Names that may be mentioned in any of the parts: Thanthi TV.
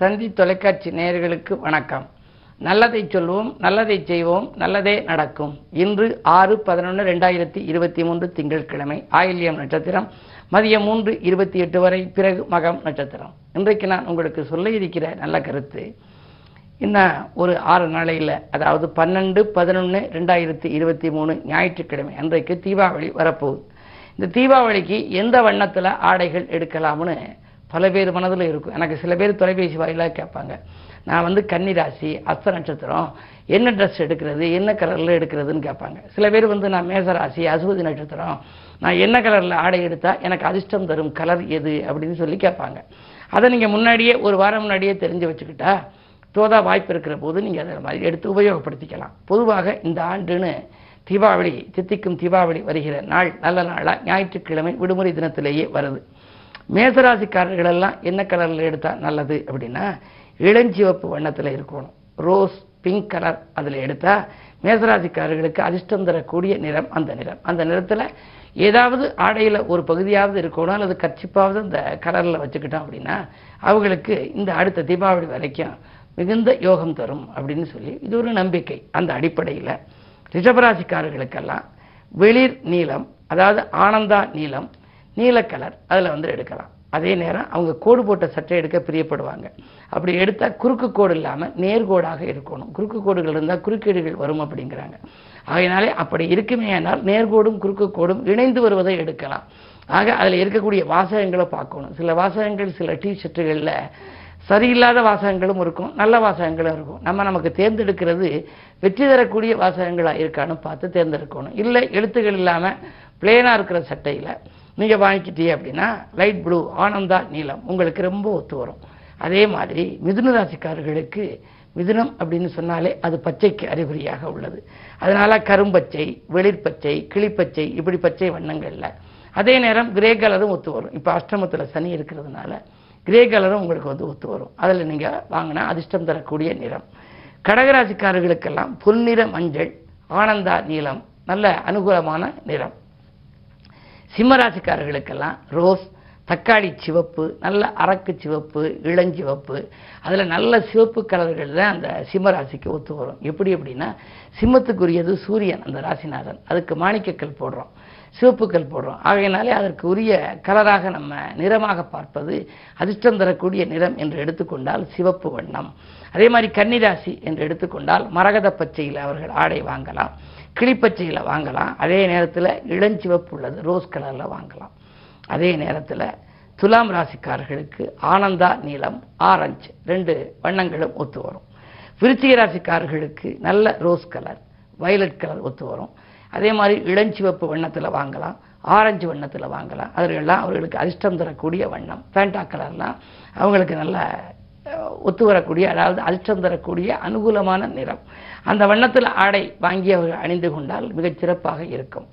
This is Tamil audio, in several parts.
தந்தி தொலைக்காட்சி நேயர்களுக்கு வணக்கம். நல்லதை சொல்வோம், நல்லதை செய்வோம், நல்லதே நடக்கும். இன்று 6/11/2023 திங்கட்கிழமை, ஆயில்யம் நட்சத்திரம், மதியம் 3:28 வரை, பிறகு மகம் நட்சத்திரம். இன்றைக்கு நான் உங்களுக்கு சொல்ல இருக்கிற நல்ல கருத்து, இன்னும் ஒரு 6 நாளையில், அதாவது 12/11/2023 ஞாயிற்றுக்கிழமை அன்றைக்கு தீபாவளி வரப்போகுது. இந்த தீபாவளிக்கு எந்த வண்ணத்தில் ஆடைகள் எடுக்கலாம்னு பல பேர் மனதில் இருக்கும். எனக்கு சில பேர் தொலைபேசி வாயிலாக கேட்பாங்க, நான் வந்து கன்னிராசி, அஸ்த நட்சத்திரம், என்ன ட்ரெஸ் எடுக்கிறது, என்ன கலரில் எடுக்கிறதுன்னு கேட்பாங்க. சில பேர் வந்து நான் மேசராசி, அஸ்வதி நட்சத்திரம், நான் என்ன கலரில் ஆடை எடுத்தால் எனக்கு அதிர்ஷ்டம் தரும் கலர் எது அப்படின்னு சொல்லி கேட்பாங்க. அதை நீங்கள் முன்னாடியே, ஒரு வாரம் முன்னாடியே தெரிஞ்சு வச்சுக்கிட்டா தோதா வாய்ப்பு இருக்கிற போது நீங்கள் அதை மாதிரி எடுத்து உபயோகப்படுத்திக்கலாம். பொதுவாக இந்த ஆண்டுன்னு தீபாவளி, தித்திக்கும் தீபாவளி வருகிற நாள், நல்ல நாளாக ஞாயிற்றுக்கிழமை விடுமுறை தினத்திலேயே வருது. மேசராசிக்காரர்களெல்லாம் என்ன கலரில் எடுத்தால் நல்லது அப்படின்னா, இளஞ்சிவப்பு வண்ணத்தில் இருக்கணும். ரோஸ் பிங்க் கலர் அதில் எடுத்தால் மேசராசிக்காரர்களுக்கு அதிர்ஷ்டம் தரக்கூடிய நிறம் அந்த நிறம். அந்த நிறத்தில் ஏதாவது ஆடையில் ஒரு பகுதியாவது இருக்கணும், அல்லது கர்ச்சிப்பாவது அந்த கலரில் வச்சுக்கிட்டோம் அப்படின்னா அவங்களுக்கு இந்த அடுத்த தீபாவளி வரைக்கும் மிகுந்த யோகம் தரும் அப்படின்னு சொல்லி, இது ஒரு நம்பிக்கை. அந்த அடிப்படையில் ரிஷபராசிக்காரர்களுக்கெல்லாம் வெளிர் நீலம், அதாவது ஆனந்தா நீலம், நீல கலர் அதில் வந்து எடுக்கலாம். அதே நேரம் அவங்க கோடு போட்ட சட்டை எடுக்க பிரியப்படுவாங்க. அப்படி எடுத்தால் குறுக்கு கோடு இல்லாமல் நேர்கோடாக இருக்கணும். குறுக்கு கோடுகள் இருந்தால் குறுக்கீடுகள் வரும் அப்படிங்கிறாங்க. ஆகையினாலே அப்படி இருக்குமே ஆனால் நேர்கோடும் குறுக்கு கோடும் இணைந்து வருவதை எடுக்கலாம். ஆக அதில் இருக்கக்கூடிய வாசகங்களை பார்க்கணும். சில வாசகங்கள், சில டிஷர்ட்டுகளில் சரியில்லாத வாசகங்களும் இருக்கும், நல்ல வாசகங்களும் இருக்கும். நமக்கு தேர்ந்தெடுக்கிறது வெற்றி தரக்கூடிய வாசகங்களாக இருக்கான்னு பார்த்து தேர்ந்தெடுக்கணும். இல்லை எழுத்துக்கள் இல்லாமல் பிளேனாக இருக்கிற சட்டையில் நீங்கள் வாங்கிக்கிட்டீங்க அப்படின்னா லைட் ப்ளூ, ஆனந்தா நீலம் உங்களுக்கு ரொம்ப ஒத்து வரும். அதே மாதிரி மிதுன ராசிக்காரர்களுக்கு, மிதுனம் அப்படின்னு சொன்னாலே அது பச்சைக்கு அறிகுறியாக உள்ளது. அதனால் கரும்பச்சை, வெளிர்பச்சை, கிளிப்பச்சை, இப்படி பச்சை வண்ணங்களில். அதே நேரம் கிரே கலரும் ஒத்து வரும். இப்போ அஷ்டமத்தில் சனி இருக்கிறதுனால கிரே கலரும் உங்களுக்கு வந்து ஒத்து வரும். அதில் நீங்கள் வாங்கினா அதிர்ஷ்டம் தரக்கூடிய நிறம். கடகராசிக்காரர்களுக்கெல்லாம் பொன்னிற மஞ்சள், ஆனந்தா நீலம் நல்ல அனுகூலமான நிறம். சிம்மராசிக்காரர்களுக்கெல்லாம் ரோஸ், தக்காளி சிவப்பு, நல்ல அரக்கு சிவப்பு, இளஞ்சிவப்பு, அதில் நல்ல சிவப்பு கலர்கள் தான் அந்த சிம்மராசிக்கு ஒத்து வரும். எப்படி அப்படின்னா, சிம்மத்துக்குரியது சூரியன், அந்த ராசிநாதன், அதுக்கு மாணிக்கக்கல் போடுறோம், சிவப்புக்கள் போடுறோம். ஆகையினாலே அதற்கு உரிய கலராக நம்ம நிறமாக பார்ப்பது அதிர்ஷ்டம் தரக்கூடிய நிறம் என்று எடுத்துக்கொண்டால் சிவப்பு வண்ணம். அதே மாதிரி கன்னிராசி என்று எடுத்துக்கொண்டால் மரகத பச்சையில் அவர்கள் ஆடை வாங்கலாம், கிளிப்பச்சையில் வாங்கலாம். அதே நேரத்தில் இளஞ்சிவப்பு உள்ளது ரோஸ் கலரில் வாங்கலாம். அதே நேரத்தில் துலாம் ராசிக்காரர்களுக்கு ஆனந்தா நீலம், ஆரஞ்சு, 2 வண்ணங்களும் ஒத்து வரும். விருச்சிக ராசிக்காரர்களுக்கு நல்ல ரோஸ் கலர், வயலட் கலர் ஒத்து வரும். அதே மாதிரி இளஞ்சிவப்பு வண்ணத்தில் வாங்கலாம், ஆரஞ்சு வண்ணத்தில் வாங்கலாம். அதெல்லாம் அவர்களுக்கு அதிர்ஷ்டம் தரக்கூடிய வண்ணம். பேண்டா கலர்லாம் அவங்களுக்கு நல்ல ஒத்து வரக்கூடிய, அதாவது அதிர்ஷ்டம் தரக்கூடிய அனுகூலமான நிறம். அந்த வண்ணத்தில் ஆடை வாங்கி அவர்கள் அணிந்து கொண்டால் மிகச்சிறப்பாக இருக்கும்.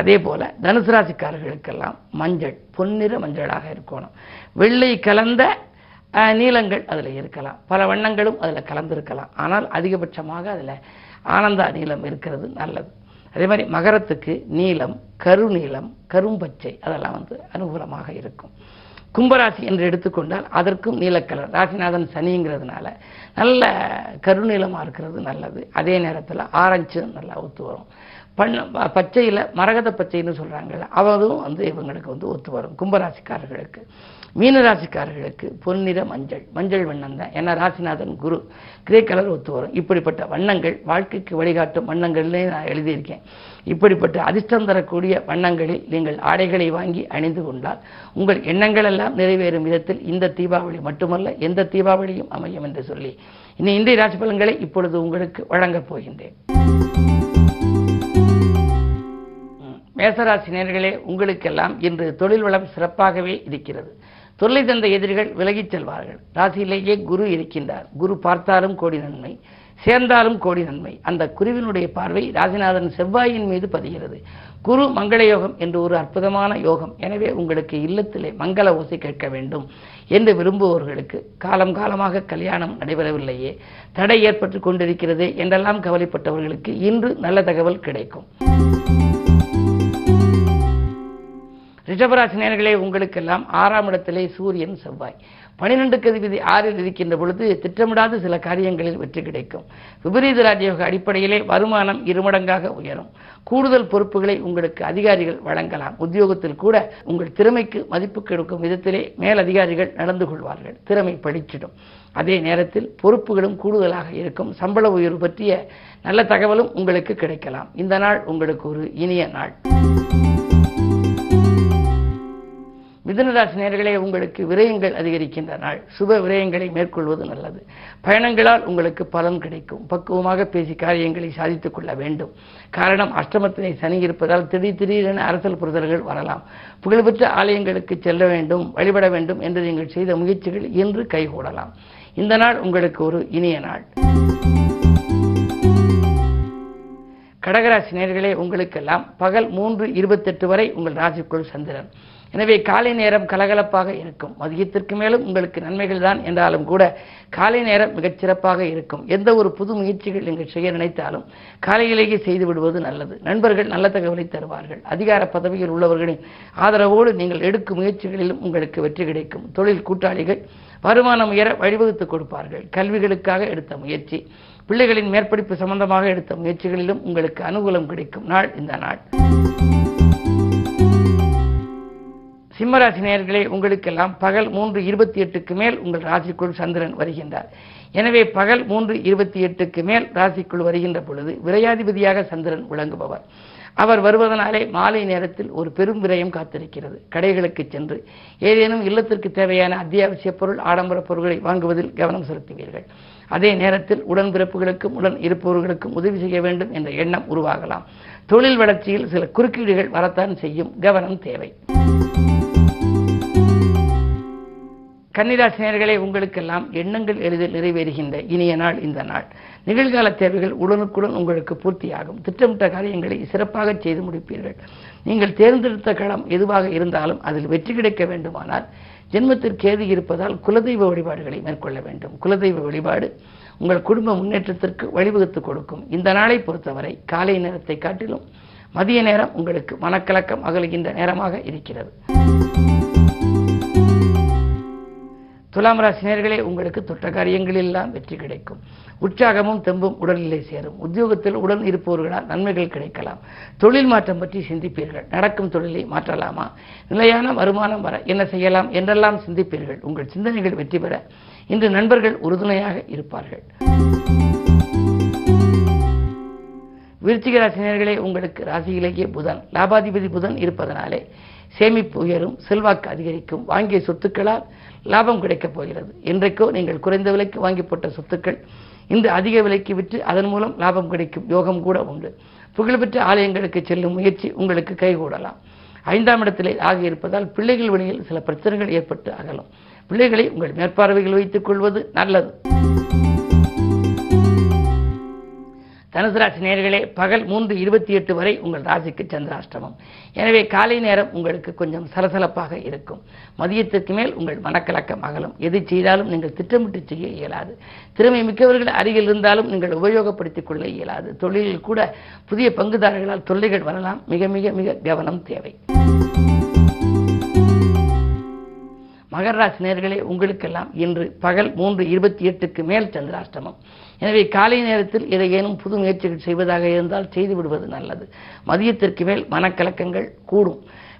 அதே போல் தனுசு ராசிக்காரர்களுக்கெல்லாம் மஞ்சள், பொன்னிற மஞ்சளாக இருக்கணும். வெள்ளை கலந்த நீலங்கள் அதில் இருக்கலாம், பல வண்ணங்களும் அதில் கலந்துருக்கலாம். ஆனால் அதிகபட்சமாக அதில் ஆனந்தா நீலம் இருக்கிறது நல்லது. அதே மாதிரி மகரத்துக்கு நீலம், கருநீலம், கரும்பச்சை அதெல்லாம் வந்து அனுகூலமாக இருக்கும். கும்பராசி என்று எடுத்துக்கொண்டால் அதற்கும் நீலக்கலர், ராசிநாதன் சனிங்கிறதுனால நல்ல கருநீலமாக இருக்கிறது நல்லது. அதே நேரத்தில் ஆரஞ்சு நல்லா ஒத்து வரும். பச்சையில் மரகத பச்சைன்னு சொல்கிறாங்கல்ல, அவரும் வந்து இவங்களுக்கு வந்து ஒத்து வரும் கும்பராசிக்காரர்களுக்கு. மீனராசிக்காரர்களுக்கு பொன்னிற மஞ்சள், மஞ்சள் வண்ணம் தான், ஏன்னா ராசிநாதன் குரு, கிரே கலர் ஒத்து வரும். இப்படிப்பட்ட வண்ணங்கள் வாழ்க்கைக்கு வழிகாட்டும் வண்ணங்கள்லேயே நான் எழுதியிருக்கேன். இப்படிப்பட்ட அதிர்ஷ்டம் தரக்கூடிய வண்ணங்களில் நீங்கள் ஆடைகளை வாங்கி அணிந்து கொண்டால் உங்கள் எண்ணங்கள் எல்லாம் நிறைவேறும் விதத்தில் இந்த தீபாவளி மட்டுமல்ல எந்த தீபாவளியும் அமையும் என்று சொல்லி இன்றைய ராசி பலன்களை இப்பொழுது உங்களுக்கு வழங்கப் போகின்றேன். மேசராசி நேயர்களே, உங்களுக்கெல்லாம் இன்று தொழில் வளம் சிறப்பாகவே இருக்கிறது. தொல்லை தந்த எதிரிகள் விலகிச் செல்வார்கள். ராசியிலேயே குரு இருக்கின்றார். குரு பார்த்தாலும் கோடி நன்மை, சேர்ந்தாலும் கோடி நன்மை. அந்த குருவினுடைய பார்வை ராசிநாதன் செவ்வாயின் மீது பதிகிறது. குரு மங்கள யோகம் என்று ஒரு அற்புதமான யோகம். எனவே உங்களுக்கு இல்லத்திலே மங்கள ஓசை கேட்க வேண்டும் என்று விரும்புவவர்களுக்கு, காலம் காலமாக கல்யாணம் நடைபெறவில்லையே, தடை ஏற்பட்டு கொண்டிருக்கிறதே என்றெல்லாம் கவலைப்பட்டவர்களுக்கு இன்று நல்ல தகவல் கிடைக்கும். ரிஷபராசி நேயர்களே, உங்களுக்கெல்லாம் 6ஆம் இடத்திலே சூரியன் செவ்வாய், 12க்கு அதிபதி 6ல் இருக்கின்ற பொழுது திட்டமிடாத சில காரியங்களில் வெற்றி கிடைக்கும். விபரீத ராஜயோக அடிப்படையிலே வருமானம் இருமடங்காக உயரும். கூடுதல் பொறுப்புகளை உங்களுக்கு அதிகாரிகள் வழங்கலாம். உத்தியோகத்தில் கூட உங்கள் திறமைக்கு மதிப்பு கொடுக்கும் விதத்திலே மேலதிகாரிகள் நடந்து கொள்வார்கள். திறமை படிச்சிடும். அதே நேரத்தில் பொறுப்புகளும் கூடுதலாக இருக்கும். சம்பள உயர்வு பற்றிய நல்ல தகவலும் உங்களுக்கு கிடைக்கலாம். இந்த நாள் உங்களுக்கு ஒரு இனிய நாள். மிதுனராசி நேயர்களே, உங்களுக்கு விரயங்கள் அதிகரிக்கின்ற நாள். சுப விரயங்களை மேற்கொள்வது நல்லது. பயணங்களால் உங்களுக்கு பலன் கிடைக்கும். பக்குவமாக பேசி காரியங்களை சாதித்துக் கொள்ள வேண்டும். காரணம், அஷ்டமத்தினை சனி இருப்பதால் திடீரென அரசல் புரிதல்கள் வரலாம். புகழ்பெற்ற ஆலயங்களுக்கு செல்ல வேண்டும், வழிபட வேண்டும் என்று நீங்கள் செய்த முயற்சிகள் இன்று கைகூடலாம். இந்த நாள் உங்களுக்கு ஒரு இனிய நாள். கடகராசி நேயர்களே, உங்களுக்கெல்லாம் பகல் 3:28 வரை உங்கள் ராசிக்குள் சந்திரன். எனவே காலை நேரம் கலகலப்பாக இருக்கும். மதியத்திற்கு மேலும் உங்களுக்கு நன்மைகள் தான் என்றாலும் கூட காலை நேரம் மிகச்சிறப்பாக இருக்கும். எந்த ஒரு புது முயற்சிகள் நீங்கள் செய்ய நினைத்தாலும் காலையிலேயே செய்து விடுவது நல்லது. நண்பர்கள் நல்ல தகவலை தருவார்கள். அதிகார பதவியில் உள்ளவர்களின் ஆதரவோடு நீங்கள் எடுக்கும் முயற்சிகளிலும் உங்களுக்கு வெற்றி கிடைக்கும். தொழில் கூட்டாளிகள் வருமானம் உயர வழிவகுத்து கொடுப்பார்கள். கல்விகளுக்காக எடுத்த முயற்சி, பிள்ளைகளின் மேற்படிப்பு சம்பந்தமாக எடுத்த முயற்சிகளிலும் உங்களுக்கு அனுகூலம் கிடைக்கும் நாள் இந்த நாள். சிம்மராசி நேயர்களே, உங்களுக்கெல்லாம் பகல் 3:28 மேல் உங்கள் ராசிக்குள் சந்திரன் வருகின்றார். எனவே பகல் 3:28 மேல் ராசிக்குள் வருகின்ற பொழுது விரையாதிபதியாக சந்திரன் விளங்குபவர். அவர் வருவதனாலே மாலை நேரத்தில் ஒரு பெரும் விரயம் காத்திருக்கிறது. கடைகளுக்கு சென்று ஏதேனும் இல்லத்திற்கு தேவையான அத்தியாவசிய பொருள், ஆடம்பர பொருட்களை வாங்குவதில் கவனம் செலுத்துவீர்கள். அதே நேரத்தில் உடன்பிறப்புகளுக்கும் உடன் இருப்பவர்களுக்கும் உதவி செய்ய வேண்டும் என்ற எண்ணம் உருவாகலாம். தொழில் வளர்ச்சியில் சில குறுக்கீடுகள் வரத்தான் செய்யும். கவனம் தேவை. கன்னிராசி நேயர்களே, உங்களுக்கெல்லாம் எண்ணங்கள் எளிதில் நிறைவேறுகின்ற இனிய நாள் இந்த நாள். நிகழ்கால தேவைகள் உடனுக்குடன் உங்களுக்கு பூர்த்தியாகும். திட்டமிட்ட காரியங்களை சிறப்பாக செய்து முடிப்பீர்கள். நீங்கள் தேர்ந்தெடுத்த களம் எதுவாக இருந்தாலும் அதில் வெற்றி கிடைக்க வேண்டுமானால் ஜென்மத்தில் கேது இருப்பதால் குலதெய்வ வழிபாடுகளை மேற்கொள்ள வேண்டும். குலதெய்வ வழிபாடு உங்கள் குடும்ப முன்னேற்றத்திற்கு வழிவகுத்து கொடுக்கும். இந்த நாளை பொறுத்தவரை காலை நேரத்தை காட்டிலும் மதிய நேரம் உங்களுக்கு மனக்கலக்கம் அகலுகின்ற நேரமாக இருக்கிறது. துலாம் ராசி நேயர்களே, உங்களுக்கு தொற்ற காரியங்களெல்லாம் வெற்றி கிடைக்கும். உற்சாகமும் தெம்பும் உடல்நிலை சேரும். உத்தியோகத்தில் உடன் இருப்பவர்களால் நன்மைகள் கிடைக்கலாம். தொழில் மாற்றம் பற்றி சிந்திப்பீர்கள். நடக்கும் தொழிலை மாற்றலாமா, நிலையான வருமானம் வர என்ன செய்யலாம் என்றெல்லாம் சிந்திப்பீர்கள். உங்கள் சிந்தனைகள் வெற்றி பெற இன்று நண்பர்கள் உறுதுணையாக இருப்பார்கள். விருச்சிக ராசி நேயர்களே, உங்களுக்கு ராசியிலேயே புதன், லாபாதிபதி புதன் இருப்பதனாலே சேமிப்பு உயரும், செல்வாக்கு அதிகரிக்கும். வாங்கிய சொத்துக்களால் லாபம் கிடைக்கப் போகிறது. இன்றைக்கோ நீங்கள் குறைந்த விலைக்கு வாங்கி போட்ட சொத்துக்கள் இன்று அதிக விலைக்கு விற்று அதன் மூலம் லாபம் கிடைக்கும் யோகம் கூட உண்டு. புகழ்பெற்ற ஆலயங்களுக்கு செல்லும் முயற்சி உங்களுக்கு கைகூடலாம். 5ஆம் இடத்திலே ஆகி இருப்பதால் பிள்ளைகள் வழியில் சில பிரச்சனைகள் ஏற்பட்டு அகலும். பிள்ளைகளை உங்கள் மேற்பார்வையில் வைத்துக் கொள்வது நல்லது. தனுசு ராசி நேயர்களே, பகல் 3:28 வரை உங்கள் ராசிக்கு சந்திராஷ்டமம். எனவே காலை நேரம் உங்களுக்கு கொஞ்சம் சலசலப்பாக இருக்கும். மதியத்திற்கு மேல் உங்கள் மனக்கலக்கம் அகலும். எது செய்தாலும் நீங்கள் திட்டமிட்டு செய்ய இயலாது. திறமை மிக்கவர்கள் அருகில் இருந்தாலும் நீங்கள் உபயோகப்படுத்திக் கொள்ள இயலாது. தொழிலில் கூட புதிய பங்குதாரர்களால் தொல்லைகள் வரலாம். மிக மிக மிக கவனம் தேவை. மகர ராசி நேயர்களே, உங்களுக்கெல்லாம் இன்று பகல் 3:28 மேல் சந்திராஷ்டமம். எனவே காலை நேரத்தில் ஏதேனும் புது முயற்சிகள் செய்வதாக இருந்தால் செய்து விடுவது நல்லது. மதியத்திற்கு மேல் மனக்கலக்கங்கள் கூடும்.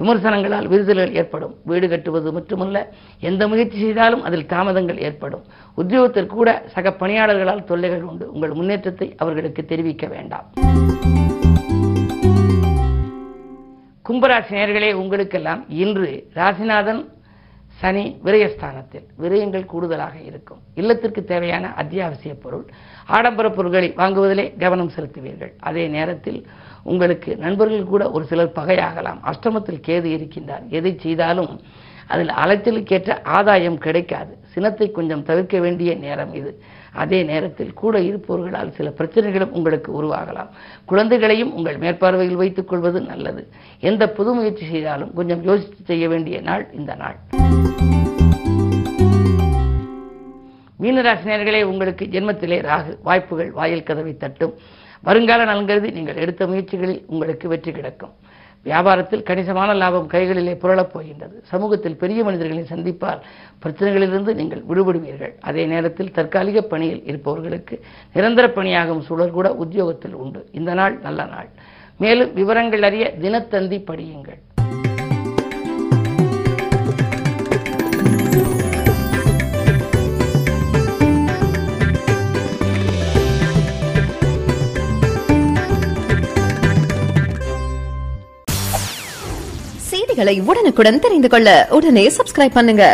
விமர்சனங்களால் விரிசல்கள் ஏற்படும். வீடு கட்டுவது மட்டுமல்ல, எந்த முயற்சி செய்தாலும் அதில் தாமதங்கள் ஏற்படும். உத்தியோகத்திற்கு கூட சக பணியாளர்களால் தொல்லைகள் உண்டு. உங்கள் முன்னேற்றத்தை அவர்களுக்கு தெரிவிக்க வேண்டாம். கும்பராசி நேயர்களே, உங்களுக்கெல்லாம் இன்று ராசிநாதன் சனி விரயஸ்தானத்தில் விரயங்கள் கூடுதலாக இருக்கும். இல்லத்திற்கு தேவையான அத்தியாவசிய பொருள், ஆடம்பர பொருட்களை வாங்குவதிலே கவனம் செலுத்துவீர்கள். அதே நேரத்தில் உங்களுக்கு நண்பர்கள் கூட ஒரு சிலர் பகையாகலாம். அஷ்டமத்தில் கேது இருக்கின்றார். எதை செய்தாலும் அதில் அலைச்சலுக்கேற்ற ஆதாயம் கிடைக்காது. சினத்தை கொஞ்சம் தவிர்க்க வேண்டிய நேரம் இது. அதே நேரத்தில் கூட இருப்பவர்களால் சில பிரச்சனைகளும் உங்களுக்கு உருவாகலாம். குழந்தைகளையும் உங்கள் மேற்பார்வையில் வைத்துக் கொள்வது நல்லது. எந்த புது முயற்சி செய்தாலும் கொஞ்சம் யோசித்து செய்ய வேண்டிய நாள் இந்த நாள். மீனராசி நேயர்களே, உங்களுக்கு ஜென்மத்திலே ராகு. வாய்ப்புகள் வாயில் கதவை தட்டும். வருங்கால நலன் கருதி நீங்கள் எடுத்த முயற்சிகளில் உங்களுக்கு வெற்றி கிடைக்கும். வியாபாரத்தில் கணிசமான லாபம் கைகளிலே புரளப் போகின்றது. சமூகத்தில் பெரிய மனிதர்களை சந்திப்பால் பிரச்சனைகளிலிருந்து நீங்கள் விடுபடுவீர்கள். அதே நேரத்தில் தற்காலிக பணியில் இருப்பவர்களுக்கு நிரந்தர பணியாகும் சூழல் கூட உத்தியோகத்தில் உண்டு. இந்த நாள் நல்ல நாள். மேலும் விவரங்கள் அறிய தினத்தந்தி படியுங்கள். செய்திகளை உடனுக்குடன் தெரிந்து கொள்ள உடனே சப்ஸ்கிரைப் பண்ணுங்க.